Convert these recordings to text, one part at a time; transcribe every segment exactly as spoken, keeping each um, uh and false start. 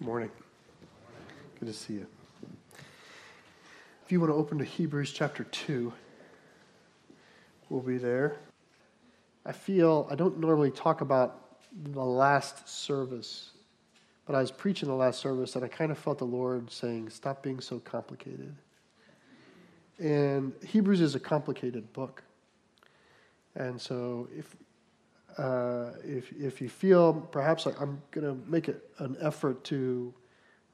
Good morning. Good to see you. If you want to open to Hebrews chapter two, we'll be there. I feel, I don't normally talk about the last service, but I was preaching the last service and I kind of felt the Lord saying, stop being so complicated. And Hebrews is a complicated book. And so if Uh, if if you feel perhaps like I'm going to make it an effort to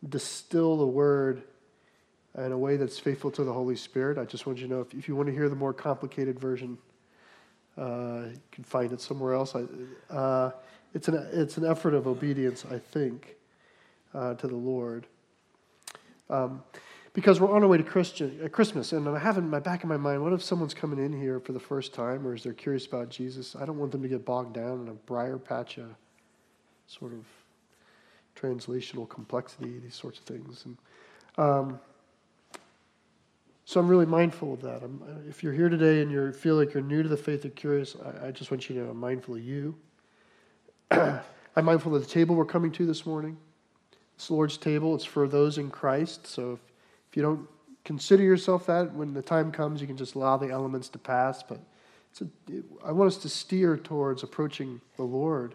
distill the word in a way that's faithful to the Holy Spirit, I just want you to know if, if you want to hear the more complicated version, uh, you can find it somewhere else. I, uh, it's an it's an effort of obedience, I think, uh, to the Lord, um, because we're on our way to Christian uh, Christmas, and I have in my back of my mind, what if someone's coming in here for the first time, or is they're curious about Jesus? I don't want them to get bogged down in a briar patch of sort of translational complexity, these sorts of things. And um, so I'm really mindful of that. I'm, if you're here today and you feel like you're new to the faith or curious, I, I just want you to know I'm mindful of you. I'm mindful of the table we're coming to this morning. It's the Lord's table. It's for those in Christ, so if you don't consider yourself that. When the time comes, you can just allow the elements to pass. But it's a, it, I want us to steer towards approaching the Lord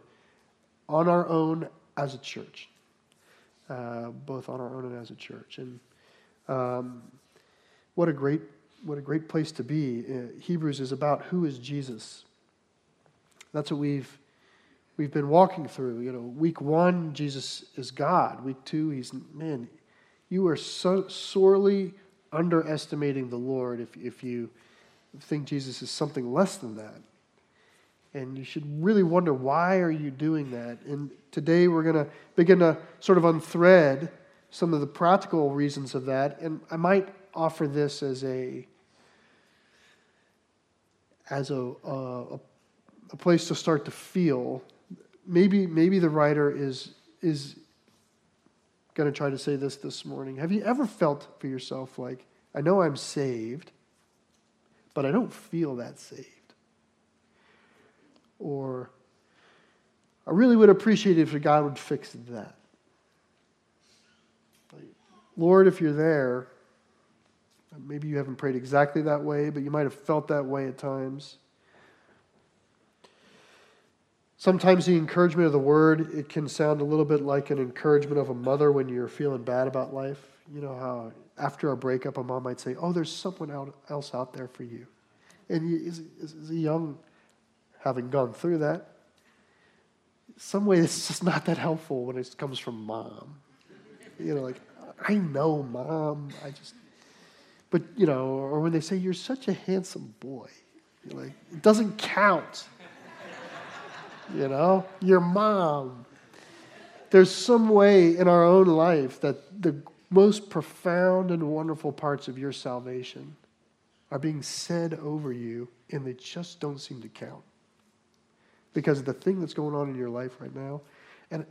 on our own as a church, uh, both on our own and as a church. And um, what a great what a great place to be. Uh, Hebrews is about who is Jesus. That's what we've we've been walking through. You know, week one, Jesus is God. Week two, he's man. You are so sorely underestimating the Lord if, if you think Jesus is something less than that. And you should really wonder, why are you doing that? And today we're going to begin to sort of unthread some of the practical reasons of that. And I might offer this as a as a a, a place to start to feel. Maybe maybe the writer is is. Going to try to say this this morning. Have you ever felt for yourself like, I know I'm saved, but I don't feel that saved? Or, I really would appreciate it if God would fix that. Lord, if you're there, maybe you haven't prayed exactly that way, but you might have felt that way at times. Sometimes the encouragement of the word, it can sound a little bit like an encouragement of a mother when you're feeling bad about life. You know how after a breakup, a mom might say, oh, there's someone else out there for you. And as a young, having gone through that, some way it's just not that helpful when it comes from mom. You know, like, I know, mom, I just, but, you know, or when they say, you're such a handsome boy. You're like, it doesn't count. You know, your mom. There's some way in our own life that the most profound and wonderful parts of your salvation are being said over you, and they just don't seem to count because of the thing that's going on in your life right now. And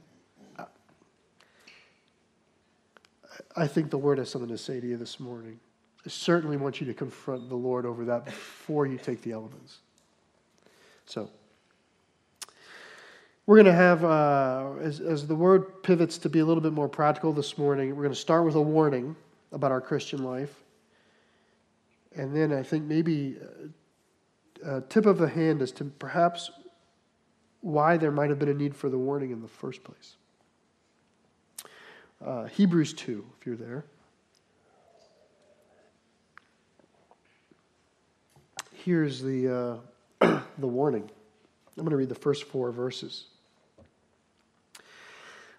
I think the Word has something to say to you this morning. I certainly want you to confront the Lord over that before you take the elements. So, we're going to have, uh, as, as the word pivots to be a little bit more practical this morning, we're going to start with a warning about our Christian life. And then I think maybe a tip of the hand as to perhaps why there might have been a need for the warning in the first place. Uh, Hebrews two, if you're there. Here's the uh, the warning. I'm going to read the first four verses.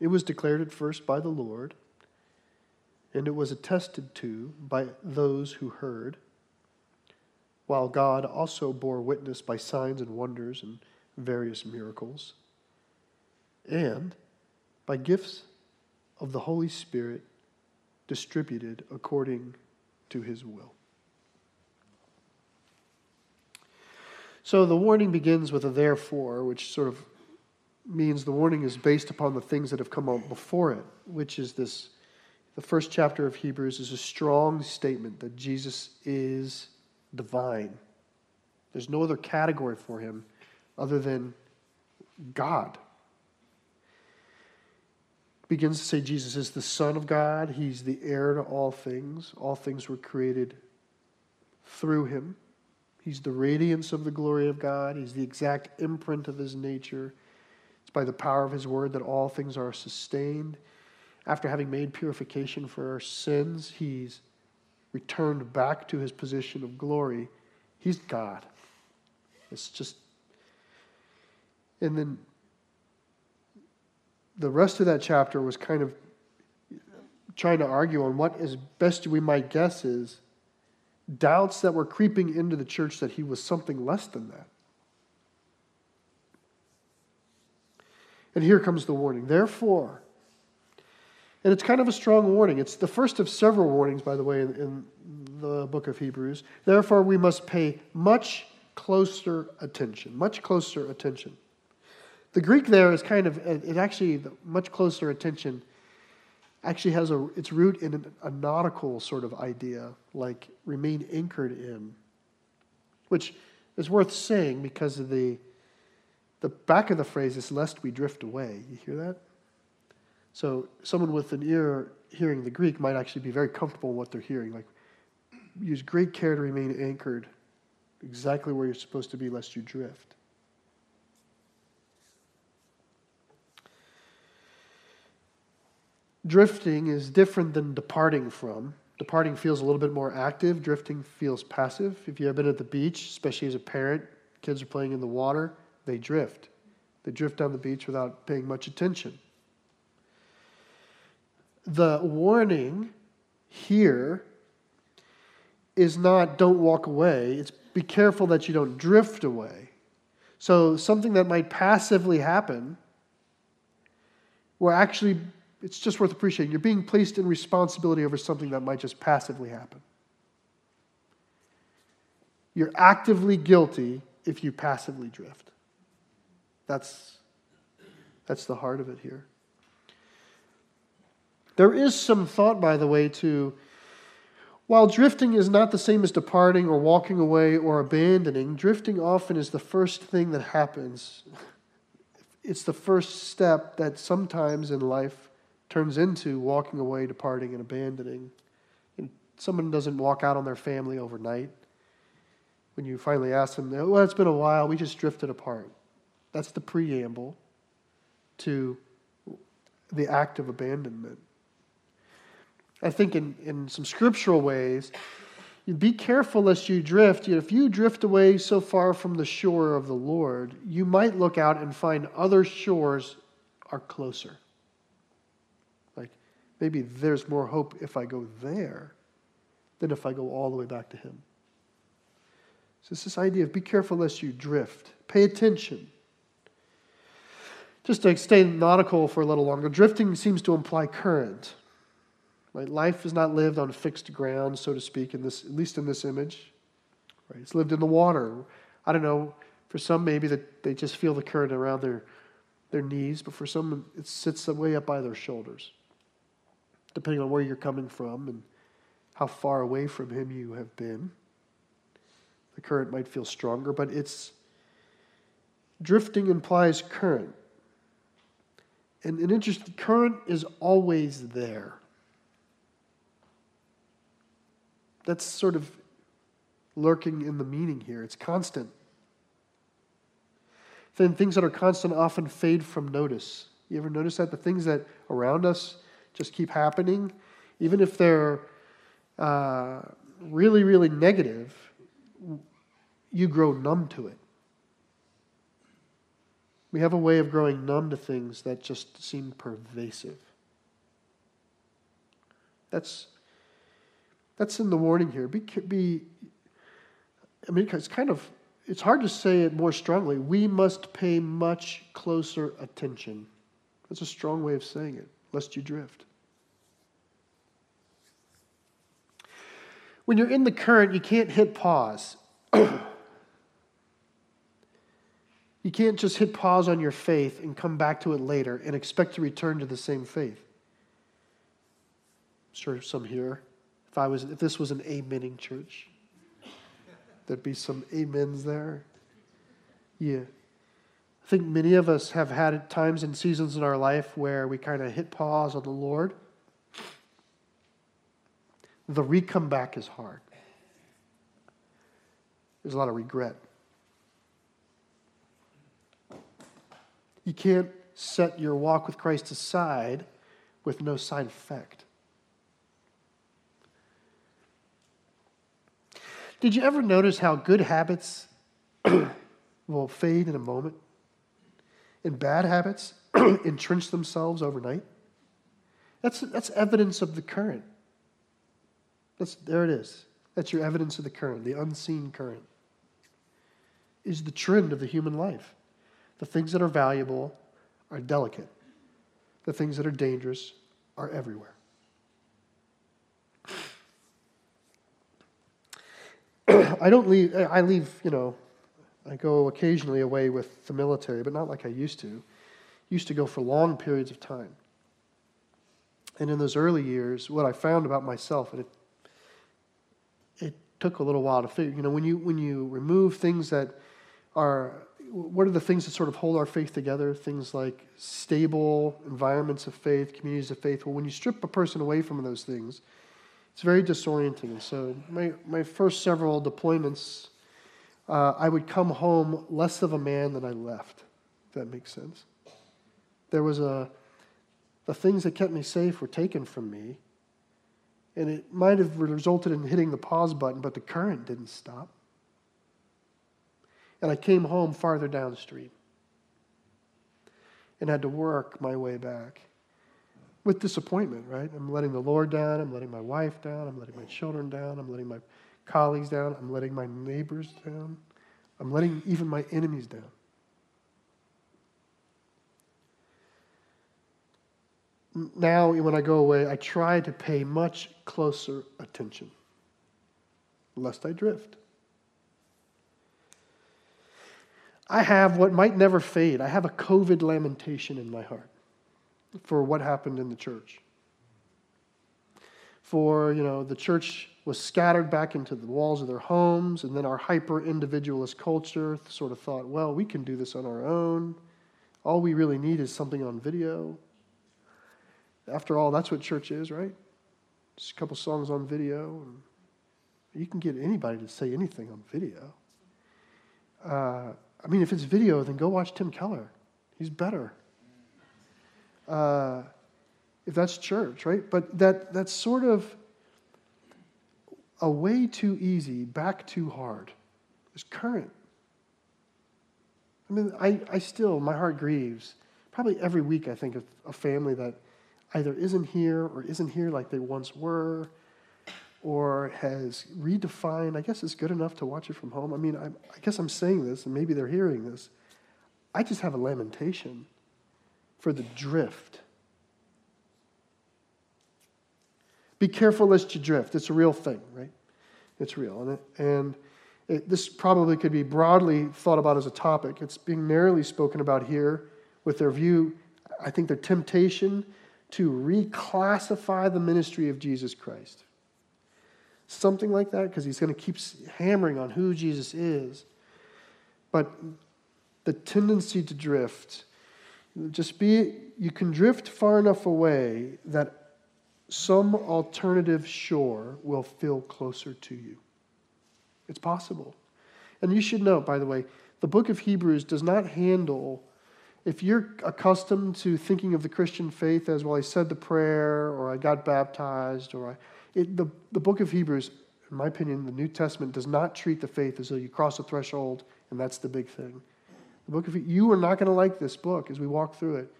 It was declared at first by the Lord, and it was attested to by those who heard, while God also bore witness by signs and wonders and various miracles. and by gifts of the Holy Spirit distributed according to his will. So the warning begins with a therefore, which sort of means the warning is based upon the things that have come out before it, which is this, the first chapter of Hebrews is a strong statement that Jesus is divine. There's no other category for him other than God. It begins to say Jesus is the Son of God. He's the heir to all things. All things were created through him. He's the radiance of the glory of God. He's the exact imprint of his nature. It's by the power of his word that all things are sustained. After having made purification for our sins, he's returned back to his position of glory. He's God. It's just... And then the rest of that chapter was kind of trying to argue on what, as best we might guess, is doubts that were creeping into the church that he was something less than that. And here comes the warning. Therefore, and it's kind of a strong warning. It's the first of several warnings, by the way, in, in the book of Hebrews. Therefore, we must pay much closer attention, much closer attention. The Greek there is kind of, it actually, the much closer attention actually has a, its root in a nautical sort of idea, like remain anchored in, which is worth saying because of the, the back of the phrase is lest we drift away. You hear that? So someone with an ear hearing the Greek might actually be very comfortable in what they're hearing. Like, use great care to remain anchored exactly where you're supposed to be lest you drift. Drifting is different than departing from. Departing feels a little bit more active. Drifting feels passive. If you've ever been at the beach, especially as a parent, kids are playing in the water, they drift. They drift down the beach without paying much attention. The warning here is not don't walk away. It's be careful that you don't drift away. So something that might passively happen, we're actually... It's just worth appreciating. You're being placed in responsibility over something that might just passively happen. You're actively guilty if you passively drift. That's, that's the heart of it here. There is some thought, by the way, to, while drifting is not the same as departing or walking away or abandoning, drifting often is the first thing that happens. It's the first step that sometimes in life turns into walking away, departing, and abandoning. And someone doesn't walk out on their family overnight. When you finally ask them, well, it's been a while, we just drifted apart. That's the preamble to the act of abandonment. I think in, in some scriptural ways, you'd be careful lest you drift. You know, if you drift away so far from the shore of the Lord, you might look out and find other shores are closer. Maybe there's more hope if I go there than if I go all the way back to him. So it's this idea of be careful lest you drift. Pay attention. Just to stay nautical for a little longer, drifting seems to imply current. Right? Life is not lived on fixed ground, so to speak, in this, at least in this image. Right? It's lived in the water. I don't know, for some maybe that they just feel the current around their, their knees, but for some it sits way up by their shoulders, depending on where you're coming from and how far away from him you have been. The current might feel stronger, but it's drifting implies current. And an interesting current is always there. That's sort of lurking in the meaning here. It's constant. Then things that are constant often fade from notice. You ever notice that? The things that around us just keep happening, even if they're uh, really, really negative, you grow numb to it. We have a way of growing numb to things that just seem pervasive. That's that's in the warning here. Be, be, I mean, it's kind of it's hard to say it more strongly. We must pay much closer attention That's a strong way of saying it, lest you drift. When you're in the current, you can't hit pause. You can't just hit pause on your faith and come back to it later and expect to return to the same faith. I'm sure some here, if I was, if this was an amening church, there'd be some amens there. Yeah. I think many of us have had times and seasons in our life where we kind of hit pause on the Lord. The re-come back is hard. There's a lot of regret. You can't set your walk with Christ aside with no side effect. Did you ever notice how good habits will fade in a moment and bad habits entrench themselves overnight? That's, that's evidence of the current. That's, there it is. That's your evidence of the current, the unseen current. Is the trend of the human life. The things that are valuable are delicate. The things that are dangerous are everywhere. I don't leave, I leave, you know, I go occasionally away with the military, but not like I used to. Used to go for long periods of time. And in those early years, what I found about myself, and it it took a little while to figure, you know, when you when you remove things that are, what are the things that sort of hold our faith together? Things like stable environments of faith, communities of faith. Well, when you strip a person away from those things, it's very disorienting. And so my, my first several deployments, uh, I would come home less of a man than I left, if that makes sense. There was a, the things that kept me safe were taken from me, and it might have resulted in hitting the pause button, but the current didn't stop. And I came home farther downstream and had to work my way back with disappointment, right? I'm letting the Lord down. I'm letting my wife down. I'm letting my children down. I'm letting my colleagues down. I'm letting my neighbors down. I'm letting even my enemies down. Now, when I go away, I try to pay much closer attention, lest I drift. I have what might never fade. I have a COVID lamentation in my heart for what happened in the church. For, you know, the church was scattered back into the walls of their homes, and then our hyper-individualist culture sort of thought, well, we can do this on our own. All we really need is something on video. After all, that's what church is, right? Just a couple songs on video. You can get anybody to say anything on video. Uh, I mean, if it's video, then go watch Tim Keller. He's better. Uh, if that's church, right? But that that's sort of a way too easy, back too hard. It's current. I mean, I, I still, my heart grieves. Probably every week I think of a family that either isn't here or isn't here like they once were, or has redefined, I guess it's good enough to watch it from home. I mean, I, I guess I'm saying this, and maybe they're hearing this. I just have a lamentation for the drift. Be careful lest you drift. It's a real thing, right? It's real. And, it, and it, this probably could be broadly thought about as a topic. It's being narrowly spoken about here with their view, I think their temptation to reclassify the ministry of Jesus Christ. Something like that, because he's going to keep hammering on who Jesus is. But the tendency to drift, just be, you can drift far enough away that some alternative shore will feel closer to you. It's possible. And you should know, by the way, the book of Hebrews does not handle, if you're accustomed to thinking of the Christian faith as, well, I said the prayer, or I got baptized, or I... It, the, the book of Hebrews, in my opinion, the New Testament does not treat the faith as though you cross a threshold and that's the big thing. The book of you are not going to like this book as we walk through it.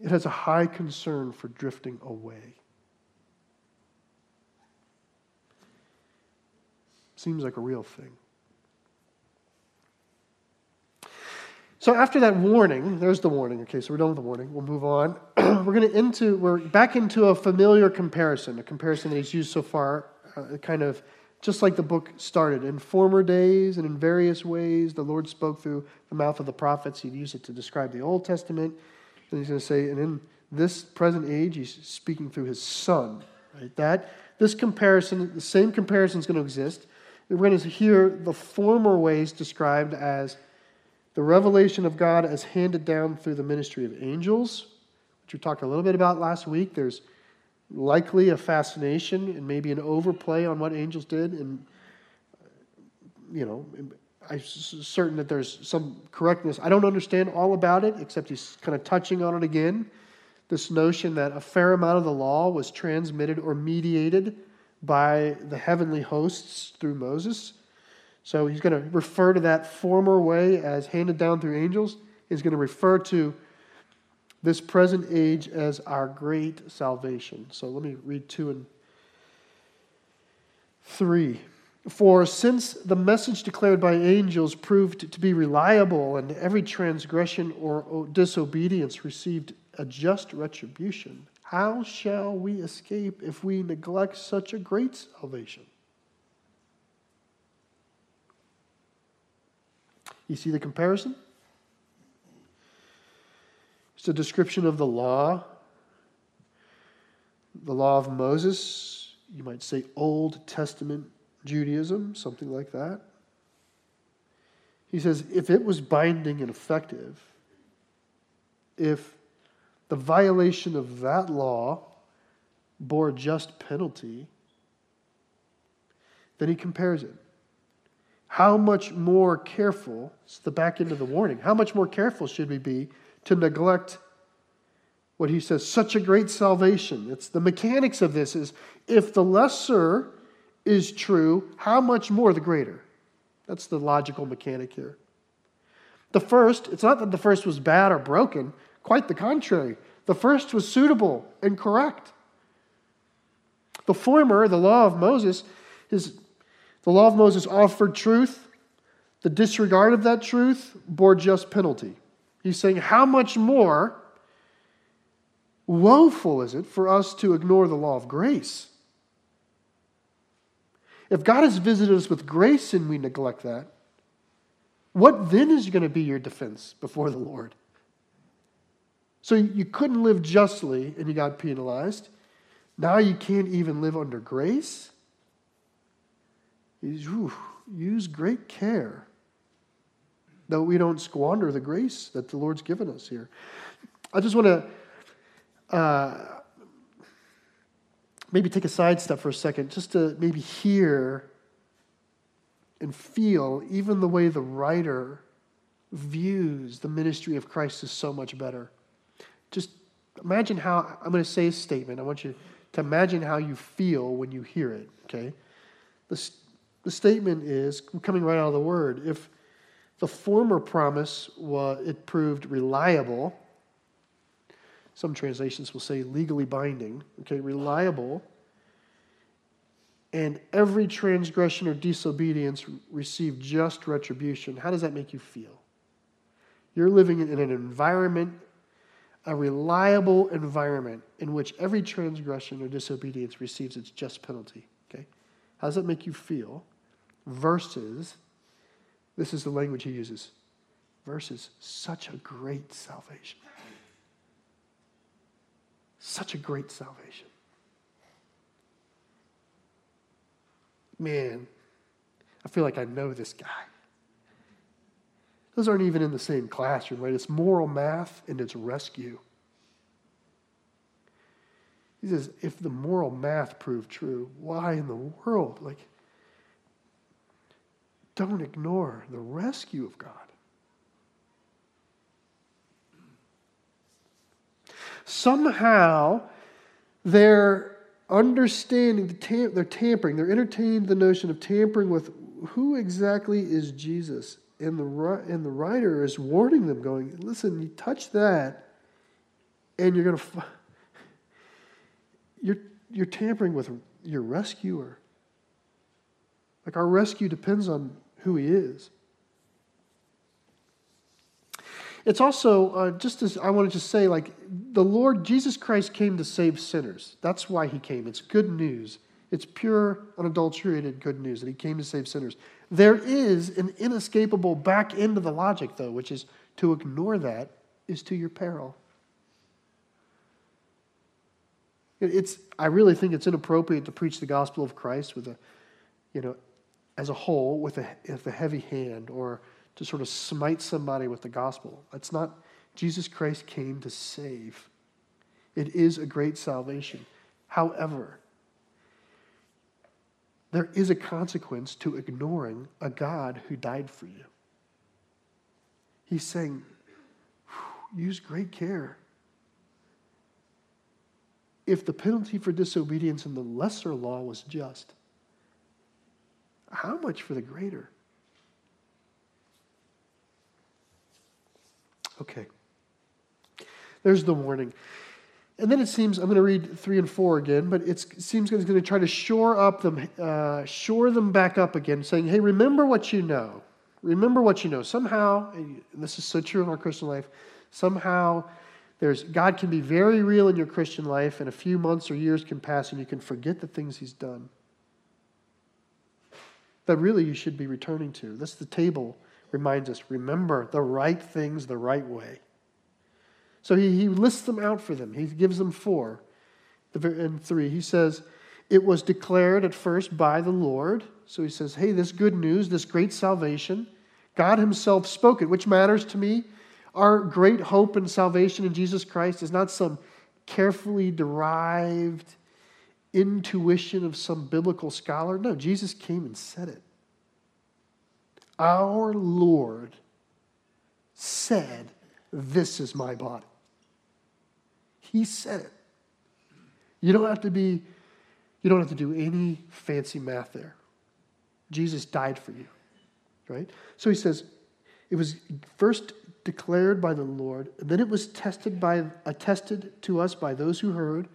It has a high concern for drifting away. Seems like a real thing. So after that warning, there's the warning. Okay, so we're done with the warning. We'll move on. we're going to into we're back into a familiar comparison, a comparison that he's used so far, uh, kind of just like the book started. In former days and in various ways, the Lord spoke through the mouth of the prophets. He'd use it to describe the Old Testament. And he's going to say, and in this present age, he's speaking through his Son. Right? That this comparison, the same comparison is going to exist. We're going to hear the former ways described as the revelation of God as handed down through the ministry of angels, which we talked a little bit about last week. There's likely a fascination and maybe an overplay on what angels did. And, you know, I'm certain that there's some correctness. I don't understand all about it, except he's kind of touching on it again. This notion that a fair amount of the law was transmitted or mediated by the heavenly hosts through Moses. So he's going to refer to that former way as handed down through angels. He's going to refer to this present age as our great salvation. So let me read two and three. For since the message declared by angels proved to be reliable and every transgression or disobedience received a just retribution, how shall we escape if we neglect such a great salvation? You see the comparison? It's a description of the law, the law of Moses, you might say Old Testament Judaism, something like that. He says, if it was binding and effective, if the violation of that law bore just penalty, then he compares it. How much more careful, it's the back end of the warning, how much more careful should we be to neglect what he says, such a great salvation? It's the mechanics of this is, if the lesser is true, how much more the greater? That's the logical mechanic here. The first, it's not that the first was bad or broken, quite the contrary. The first was suitable and correct. The former, the law of Moses, is the law of Moses offered truth. The disregard of that truth bore just penalty. He's saying, how much more woeful is it for us to ignore the law of grace? If God has visited us with grace and we neglect that, what then is going to be your defense before the Lord? So you couldn't live justly and you got penalized. Now you can't even live under grace? Use great care, though we don't squander the grace that the Lord's given us here. I just want to uh, maybe take a side step for a second, just to maybe hear and feel even the way the writer views the ministry of Christ is so much better. Just imagine how, I'm going to say a statement. I want you to imagine how you feel when you hear it, okay? The, the statement is, coming right out of the word, if the former promise, was, it proved reliable, some translations will say legally binding, okay, reliable, and every transgression or disobedience received just retribution, how does that make you feel? You're living in an environment a reliable environment in which every transgression or disobedience receives its just penalty, okay? How does that make you feel? Versus, this is the language he uses, versus such a great salvation. Such a great salvation. Man, I feel like I know this guy. Those aren't even in the same classroom, right? It's moral math and it's rescue. He says, if the moral math proved true, why in the world? Like, don't ignore the rescue of God. Somehow, they're understanding, the tam- they're tampering, they're entertaining the notion of tampering with who exactly is Jesus. And the, and the writer is warning them, going, listen, you touch that, and you're going to, you're you're tampering with your rescuer. Like, our rescue depends on who he is. It's also, uh, just as I wanted to say, like, the Lord Jesus Christ came to save sinners. That's why he came. It's good news. It's pure, unadulterated good news that he came to save sinners. There is an inescapable back end of the logic, though, which is to ignore that is to your peril. It's, I really think it's inappropriate to preach the gospel of Christ with a, you know, as a whole, with a, with a heavy hand, or to sort of smite somebody with the gospel. That's not, Jesus Christ came to save. It is a great salvation. However, there is a consequence to ignoring a God who died for you. He's saying, use great care. If the penalty for disobedience in the lesser law was just, how much for the greater? Okay. There's the warning. And then it seems, I'm going to read three and four again, but it's, it seems it's going to try to shore up them, uh, shore them back up again, saying, hey, remember what you know. Remember what you know. Somehow, and this is so true in our Christian life, somehow there's, God can be very real in your Christian life, and a few months or years can pass, and you can forget the things he's done that really you should be returning to. That's the table reminds us, remember the right things the right way. So he, he lists them out for them. He gives them four and three. He says, it was declared at first by the Lord. So he says, hey, this good news, this great salvation, God himself spoke it, which matters to me. Our great hope and salvation in Jesus Christ is not some carefully derived intuition of some biblical scholar. No, Jesus came and said it. Our Lord said, this is my body. He said it. You don't have to be, you don't have to do any fancy math there. Jesus died for you, right? So he says, it was first declared by the Lord, and then it was tested by, attested to us by those who heard.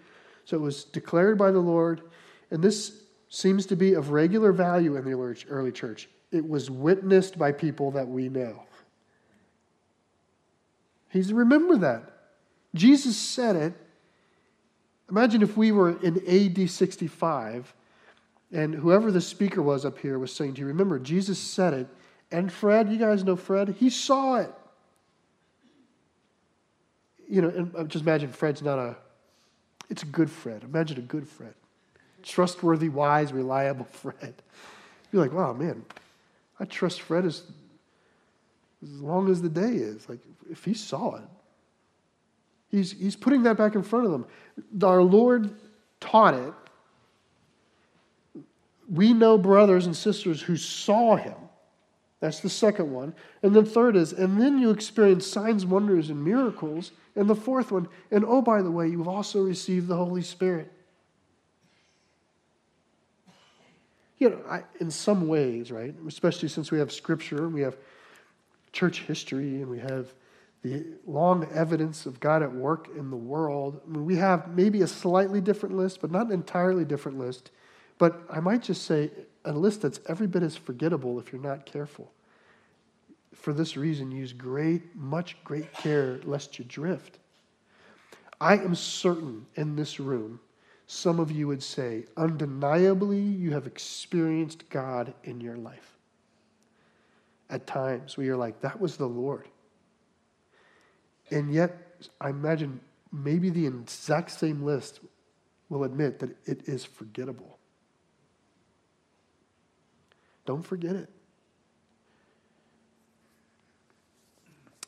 So it was declared by the Lord, and this seems to be of regular value in the early church. It was witnessed by people that we know. He's, remember that. Jesus said it. Imagine if we were in A D sixty-five and whoever the speaker was up here was saying, do you remember, Jesus said it, and Fred, you guys know Fred, he saw it. You know, and just imagine Fred's not a, it's a good Fred. Imagine a good Fred. Trustworthy, wise, reliable Fred. You're like, wow, man, I trust Fred as, as long as the day is. Like, if he saw it, he's, he's putting that back in front of them. Our Lord taught it. We know brothers and sisters who saw him. That's the second one. And the third is, and then you experience signs, wonders, and miracles. And the fourth one, and oh, by the way, you've also received the Holy Spirit. You know, I, in some ways, right, especially since we have Scripture, we have church history, and we have the long evidence of God at work in the world. I mean, we have maybe a slightly different list, but not an entirely different list. But I might just say a list that's every bit as forgettable if you're not careful. For this reason, use great, much great care lest you drift. I am certain in this room, some of you would say, undeniably, you have experienced God in your life. At times where you're like, that was the Lord. And yet, I imagine maybe the exact same list will admit that it is forgettable. Don't forget it.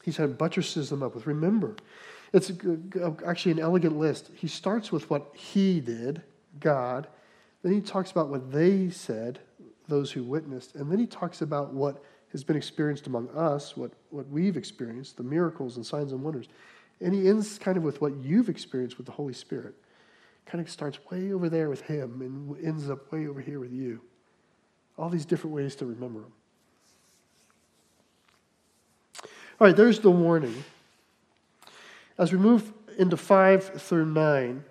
He said, buttresses them up with, remember. It's actually an elegant list. He starts with what he did, God. Then he talks about what they said, those who witnessed. And then he talks about what has been experienced among us, what, what we've experienced, the miracles and signs and wonders. And he ends kind of with what you've experienced with the Holy Spirit. Kind of starts way over there with him and ends up way over here with you. All these different ways to remember him. All right, there's the warning. As we move into five through nine,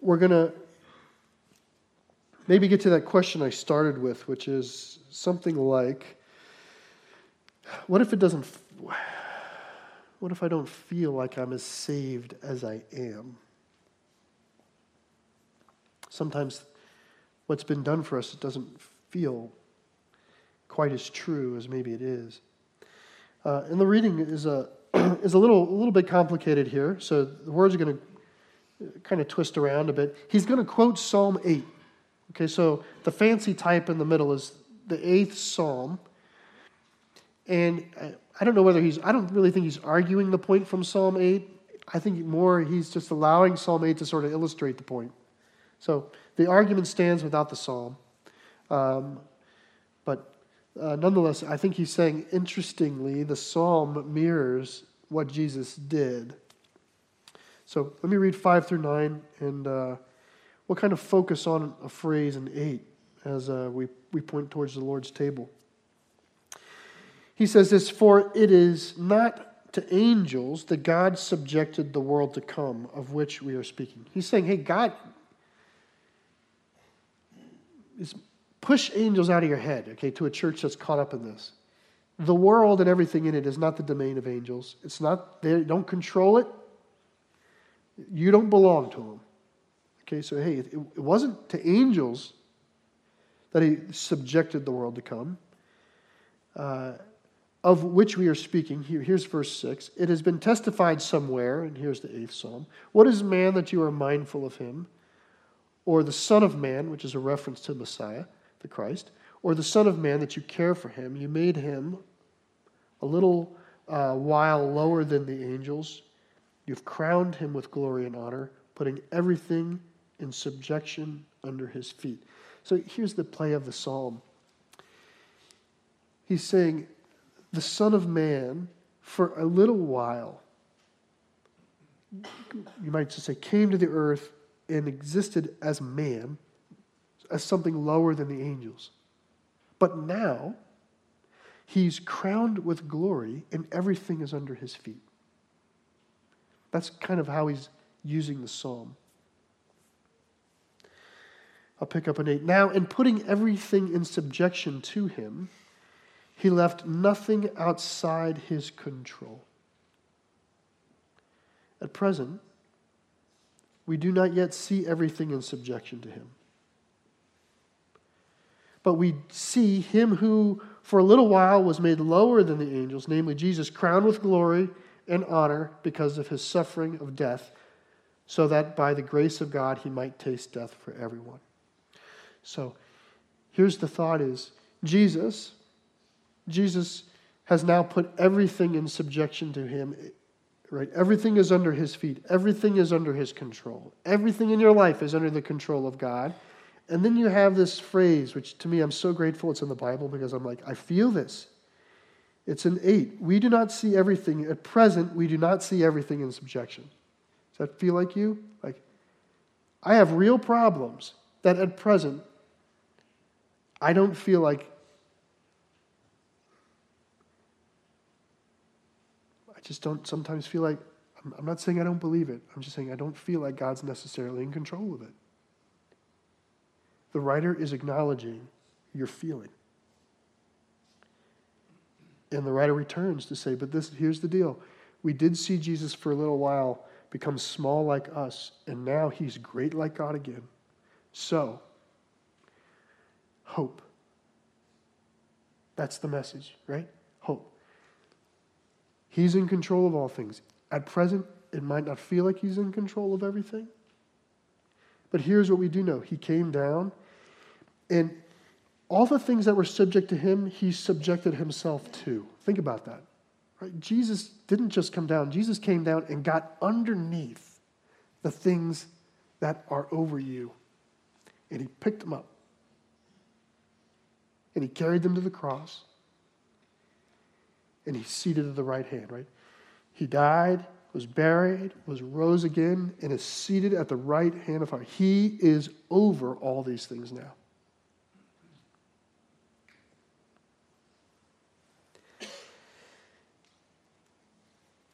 we're going to maybe get to that question I started with, which is something like, what if it doesn't, what if I don't feel like I'm as saved as I am? Sometimes what's been done for us, it doesn't feel quite as true as maybe it is. Uh, and the reading is a is a little a little bit complicated here, so the words are going to kind of twist around a bit. He's going to quote Psalm eight. Okay, so the fancy type in the middle is the eighth Psalm. And I, I don't know whether he's, I don't really think he's arguing the point from Psalm eight. I think more he's just allowing Psalm eight to sort of illustrate the point. So the argument stands without the Psalm. Um, but uh, nonetheless, I think he's saying, interestingly, the Psalm mirrors what Jesus did. So let me read five through nine, and uh, we'll kind of focus on a phrase in eight as uh, we, we point towards the Lord's table. He says this, "For it is not to angels that God subjected the world to come, of which we are speaking." He's saying, hey, God is push angels out of your head, okay, to a church that's caught up in this. The world and everything in it is not the domain of angels. It's not, they don't control it. You don't belong to them. Okay, so hey, it, it wasn't to angels that he subjected the world to come. Uh, of which we are speaking, Here, here's verse six, "It has been testified somewhere," and here's the eighth Psalm, "What is man that you are mindful of him? Or the Son of Man," which is a reference to Messiah, the Christ, "or the Son of Man that you care for him. You made him a little uh, while lower than the angels. You've crowned him with glory and honor, putting everything in subjection under his feet." So here's the play of the Psalm. He's saying, the Son of Man, for a little while, you might just say, came to the earth and existed as man, as something lower than the angels. But now, he's crowned with glory and everything is under his feet. That's kind of how he's using the psalm. I'll pick up an eight. "Now, in putting everything in subjection to him, he left nothing outside his control. At present, we do not yet see everything in subjection to him. But we see him who, for a little while, was made lower than the angels, namely Jesus, crowned with glory and honor because of his suffering of death, so that by the grace of God he might taste death for everyone." So, here's the thought is, Jesus... Jesus has now put everything in subjection to him, right? Everything is under his feet. Everything is under his control. Everything in your life is under the control of God. And then you have this phrase, which to me, I'm so grateful it's in the Bible because I'm like, I feel this. It's in eight. "We do not see everything. At present, we do not see everything in subjection." Does that feel like you? Like, I have real problems that at present, I don't feel like just don't sometimes feel like, I'm not saying I don't believe it. I'm just saying I don't feel like God's necessarily in control of it. The writer is acknowledging your feeling. And the writer returns to say, but this here's the deal. We did see Jesus for a little while become small like us, and now he's great like God again. So, hope. That's the message, right? Hope. He's in control of all things. At present, it might not feel like he's in control of everything. But here's what we do know. He came down, and all the things that were subject to him, he subjected himself to. Think about that. Right? Jesus didn't just come down. Jesus came down and got underneath the things that are over you. And he picked them up. And he carried them to the cross. And he's seated at the right hand, right? He died, was buried, was rose again, and is seated at the right hand of God. He is over all these things now.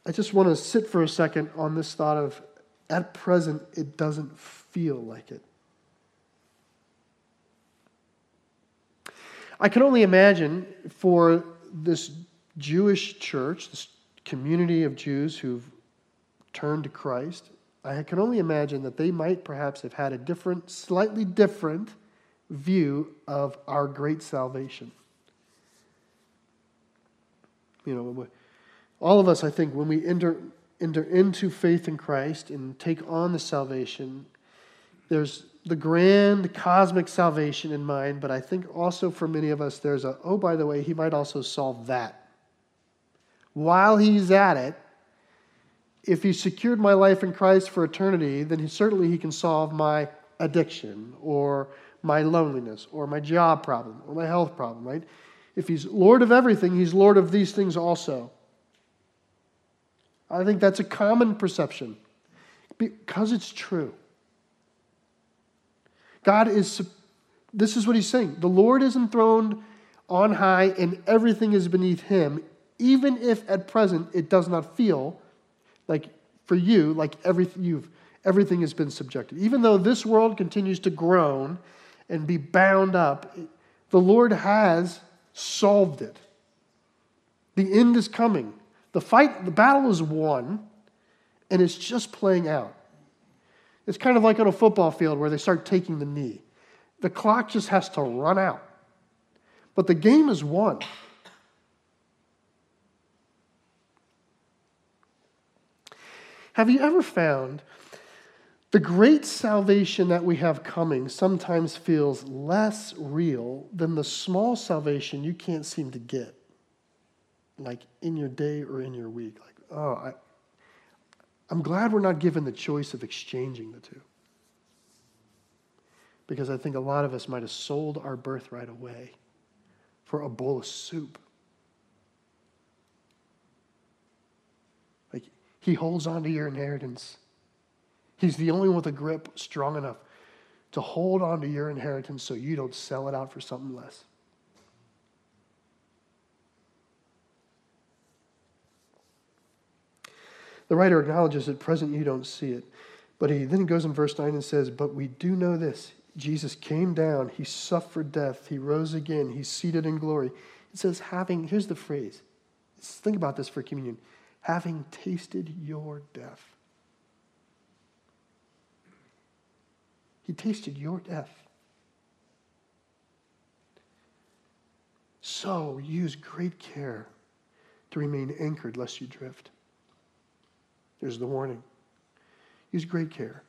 I just want to sit for a second on this thought of, at present, it doesn't feel like it. I can only imagine for this Jewish church, this community of Jews who've turned to Christ, I can only imagine that they might perhaps have had a different, slightly different view of our great salvation. You know, all of us, I think, when we enter, enter into faith in Christ and take on the salvation, there's the grand cosmic salvation in mind, but I think also for many of us there's a, oh, by the way, he might also solve that. While he's at it, if he secured my life in Christ for eternity, then he, certainly he can solve my addiction or my loneliness or my job problem or my health problem, right? If he's Lord of everything, he's Lord of these things also. I think that's a common perception because it's true. God is, this is what he's saying, the Lord is enthroned on high and everything is beneath him, even if at present it does not feel like for you, like everything you've everything has been subjected. Even though this world continues to groan and be bound up, the Lord has solved it. The end is coming. The fight, the battle is won, and it's just playing out. It's kind of like on a football field where they start taking the knee. The clock just has to run out. But the game is won. Have you ever found the great salvation that we have coming sometimes feels less real than the small salvation you can't seem to get, like in your day or in your week? Like, oh, I, I'm glad we're not given the choice of exchanging the two, because I think a lot of us might have sold our birthright away for a bowl of soup. Like, he holds on to your inheritance. He's the only one with a grip strong enough to hold on to your inheritance so you don't sell it out for something less. The writer acknowledges at present you don't see it, but he then goes in verse nine and says, but we do know this. Jesus came down, he suffered death, he rose again, he's seated in glory. It says, having, here's the phrase, think about this for communion, having tasted your death. He tasted your death. So use great care to remain anchored lest you drift. There's the warning. Use great care.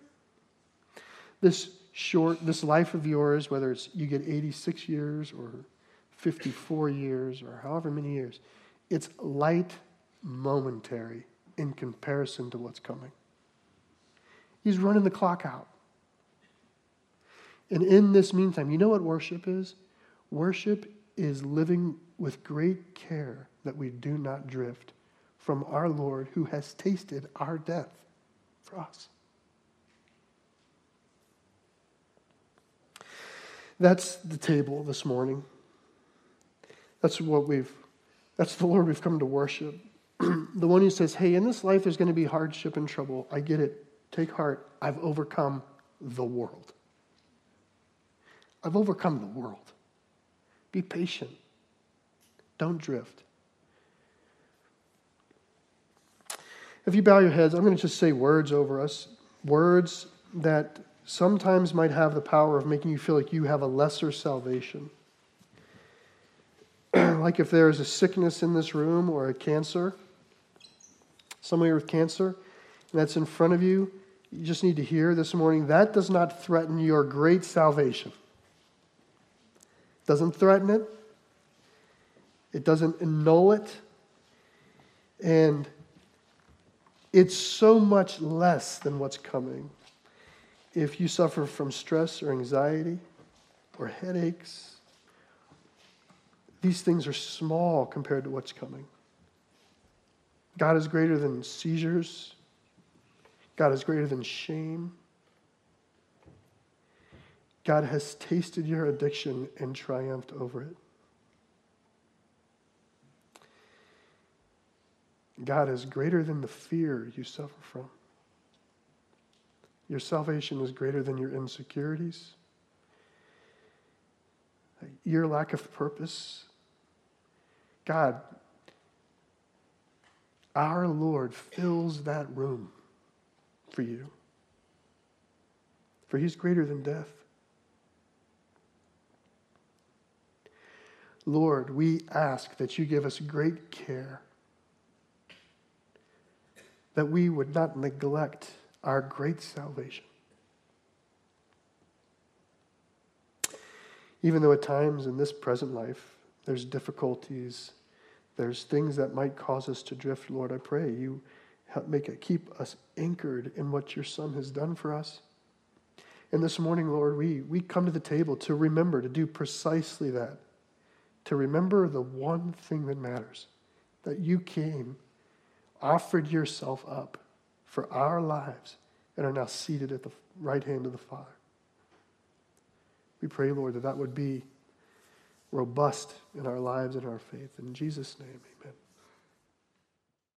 This short, this life of yours, whether it's you get eighty-six years or fifty-four years or however many years, it's light momentary in comparison to what's coming. He's running the clock out. And in this meantime, you know what worship is? Worship is living with great care that we do not drift from our Lord who has tasted our death for us. That's the table this morning. That's what we've, that's the Lord we've come to worship. The one who says, hey, in this life there's going to be hardship and trouble. I get it. Take heart. I've overcome the world. I've overcome the world. Be patient. Don't drift. If you bow your heads, I'm going to just say words over us. Words that sometimes might have the power of making you feel like you have a lesser salvation. Like if there is a sickness in this room or a cancer, somebody with cancer, and that's in front of you, you just need to hear this morning, that does not threaten your great salvation. Doesn't threaten it. It doesn't annul it. And it's so much less than what's coming. If you suffer from stress or anxiety or headaches, these things are small compared to what's coming. God is greater than seizures. God is greater than shame. God has tasted your addiction and triumphed over it. God is greater than the fear you suffer from. Your salvation is greater than your insecurities, your lack of purpose. God Our Lord fills that room for you. For he's greater than death. Lord, we ask that you give us great care, that we would not neglect our great salvation. Even though at times in this present life, there's difficulties, there's things that might cause us to drift, Lord, I pray you help make it, keep us anchored in what your Son has done for us. And this morning, Lord, we, we come to the table to remember, to do precisely that, to remember the one thing that matters, that you came, offered yourself up for our lives, and are now seated at the right hand of the Father. We pray, Lord, that that would be robust in our lives and our faith. In Jesus' name, amen.